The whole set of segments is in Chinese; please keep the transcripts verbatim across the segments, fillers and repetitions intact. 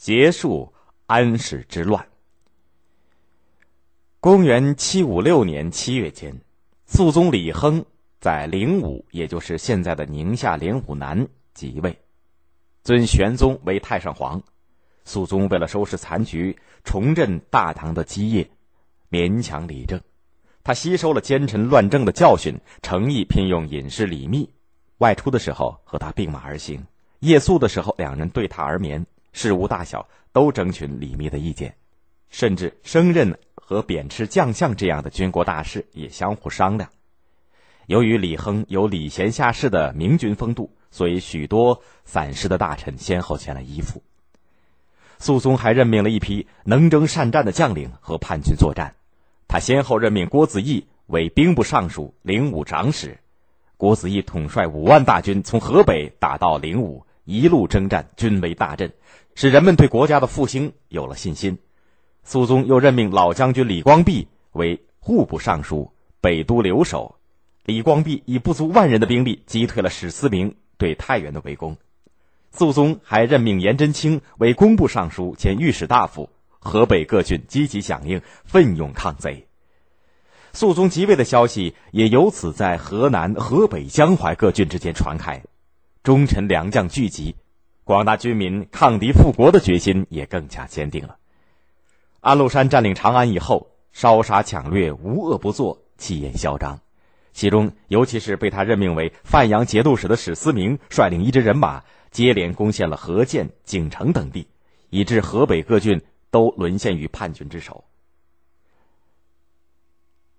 结束安史之乱。公元七五六年七月间，肃宗李亨在灵武，也就是现在的宁夏灵武南即位，尊玄宗为太上皇。肃宗为了收拾残局，重振大唐的基业，勉强理政。他吸收了奸臣乱政的教训，诚意聘用隐士李密，外出的时候和他并马而行，夜宿的时候两人对榻而眠，事无大小都征询李密的意见，甚至升任和贬斥将相这样的军国大事也相互商量。由于李亨有礼贤下士的明君风度，所以许多散失的大臣先后前来依附。肃宗还任命了一批能征善战的将领和叛军作战，他先后任命郭子仪为兵部尚书、灵武长史。郭子仪统帅五万大军从河北打到灵武，一路征战，均为大阵，使人们对国家的复兴有了信心。肃宗又任命老将军李光弼为户部尚书、北都留守。李光弼以不足万人的兵力击退了史思明对太原的围攻。肃宗还任命颜真卿为工部尚书兼御史大夫，河北各郡积极响应，奋勇抗贼。肃宗即位的消息也由此在河南、河北、江淮各郡之间传开，忠臣良将聚集，广大军民抗敌复国的决心也更加坚定了。安禄山占领长安以后，烧杀抢掠，无恶不作，气焰嚣张。其中尤其是被他任命为范阳节度使的史思明率领一支人马，接连攻陷了河间、景城等地，以致河北各郡都沦陷于叛军之手。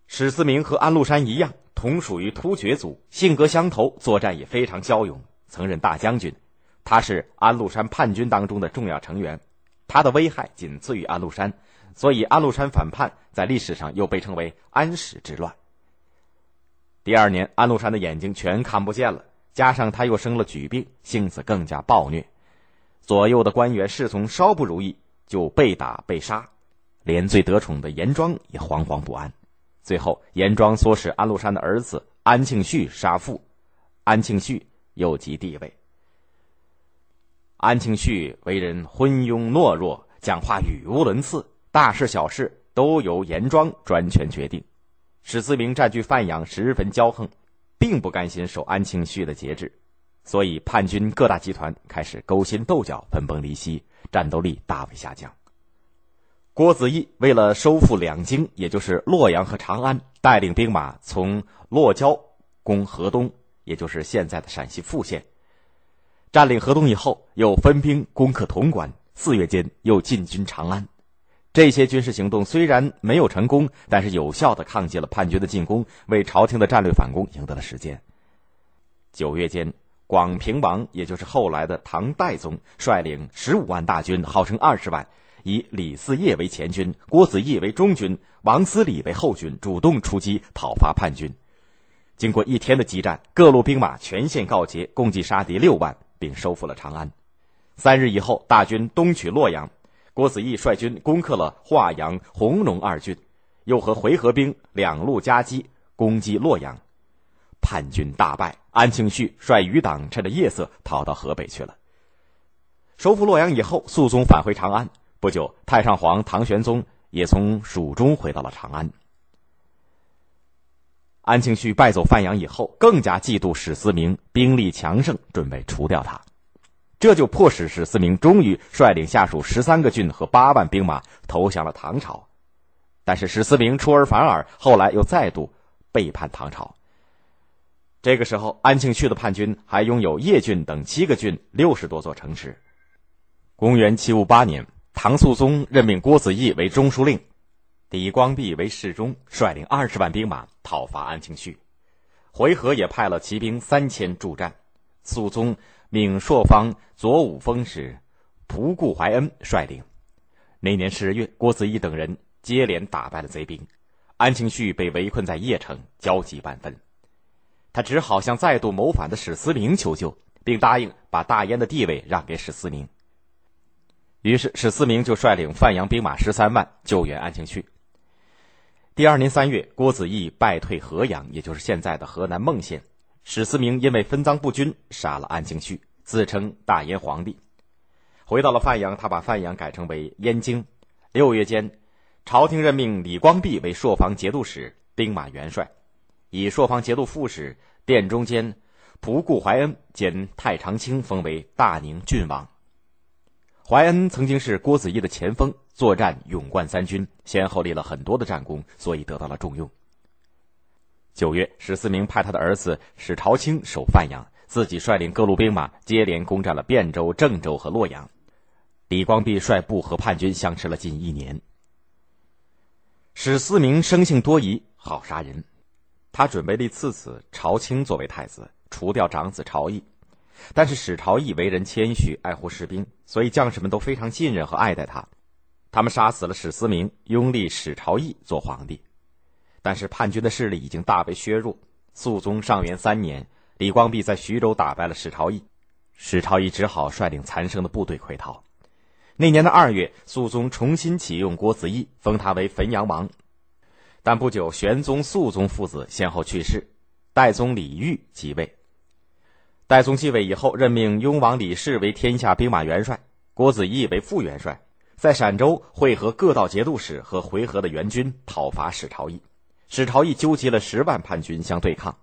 史思明和安禄山一样，同属于突厥族，性格相投，作战也非常骁勇，曾任大将军。他是安禄山叛军当中的重要成员，他的危害仅次于安禄山，所以安禄山反叛在历史上又被称为安史之乱。第二年，安禄山的眼睛全看不见了，加上他又生了举病，性子更加暴虐，左右的官员侍从稍不如意就被打被杀，连最得宠的颜庄也惶惶不安。最后颜庄唆使安禄山的儿子安庆绪杀父，安庆绪又即帝位。安庆绪为人昏庸懦弱，讲话语无伦次，大事小事都由颜庄专权决定。史思明占据范阳十分骄横，并不甘心受安庆绪的节制，所以叛军各大集团开始勾心斗角，分崩离析，战斗力大为下降。郭子仪为了收复两京，也就是洛阳和长安，带领兵马从洛郊攻河东，也就是现在的陕西富县。占领河东以后，又分兵攻克潼关，四月间又进军长安。这些军事行动虽然没有成功，但是有效地抗击了叛军的进攻，为朝廷的战略反攻赢得了时间。九月间，广平王，也就是后来的唐代宗，率领十五万大军，号称二十万，以李嗣业为前军，郭子仪为中军，王思礼为后军，主动出击讨伐叛军。经过一天的激战，各路兵马全线告捷，共计杀敌六万，并收复了长安。三日以后，大军东取洛阳。郭子仪率军攻克了华阳、弘农二郡，又和回纥兵两路夹击，攻击洛阳，叛军大败。安庆绪率余党趁着夜色逃到河北去了。收复洛阳以后，肃宗返回长安，不久太上皇唐玄宗也从蜀中回到了长安。安庆绪败走范阳以后，更加嫉妒史思明兵力强盛，准备除掉他。这就迫使史思明终于率领下属十三个郡和八万兵马投降了唐朝，但是史思明出尔反尔，后来又再度背叛唐朝。这个时候，安庆绪的叛军还拥有叶郡等七个郡、六十多座城池。公元七五八年，唐肃宗任命郭子仪为中书令，李光弼为侍中，率领二十万兵马讨伐安庆绪。回纥也派了骑兵三千助战。肃宗命朔方左武封使仆固怀恩率领。那年十月，郭子仪等人接连打败了贼兵，安庆绪被围困在邺城，焦急万分。他只好向再度谋反的史思明求救，并答应把大燕的地位让给史思明。于是史思明就率领范阳兵马十三万救援安庆绪。第二年三月，郭子仪败退河阳，也就是现在的河南孟县。史思明因为分赃不均，杀了安庆绪，自称大燕皇帝。回到了范阳，他把范阳改称为燕京。六月间，朝廷任命李光弼为朔方节度使、兵马元帅，以朔方节度副使、殿中监仆固怀恩兼太常卿封为大宁郡王。怀恩曾经是郭子仪的前锋，作战勇冠三军，先后立了很多的战功，所以得到了重用。九月，史思明派他的儿子史朝清守范阳，自己率领各路兵马接连攻占了汴州、郑州和洛阳。李光弼率部和叛军相持了近一年。史思明生性多疑，好杀人，他准备立次子朝清作为太子，除掉长子朝义。但是史朝义为人谦虚，爱护士兵，所以将士们都非常信任和爱戴他。他们杀死了史思明，拥立史朝义做皇帝。但是叛军的势力已经大为削弱。肃宗上元三年，李光弼在徐州打败了史朝义，史朝义只好率领残剩的部队溃逃。那年的二月，肃宗重新启用郭子仪，封他为汾阳王。但不久，玄宗、肃宗父子先后去世，代宗李煜即位。代宗继位以后，任命雍王李氏为天下兵马元帅，郭子仪为副元帅，在陕州会合各道节度使和回纥的援军讨伐史朝义。史朝义纠集了十万叛军相对抗，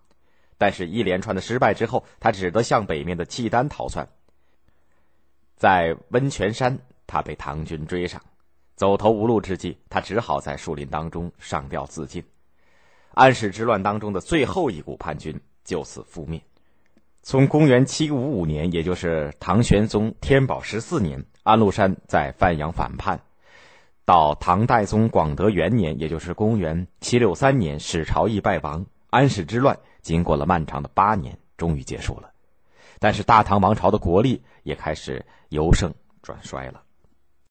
但是一连串的失败之后，他只得向北面的契丹逃窜。在温泉山，他被唐军追上，走投无路之际，他只好在树林当中上吊自尽。安史之乱当中的最后一股叛军就此覆灭。从公元七五五年，也就是唐玄宗天宝十四年，安禄山在范阳反叛，到唐代宗广德元年，也就是公元七六三年，史朝义败亡，安史之乱经过了漫长的八年，终于结束了。但是大唐王朝的国力也开始由盛转衰了。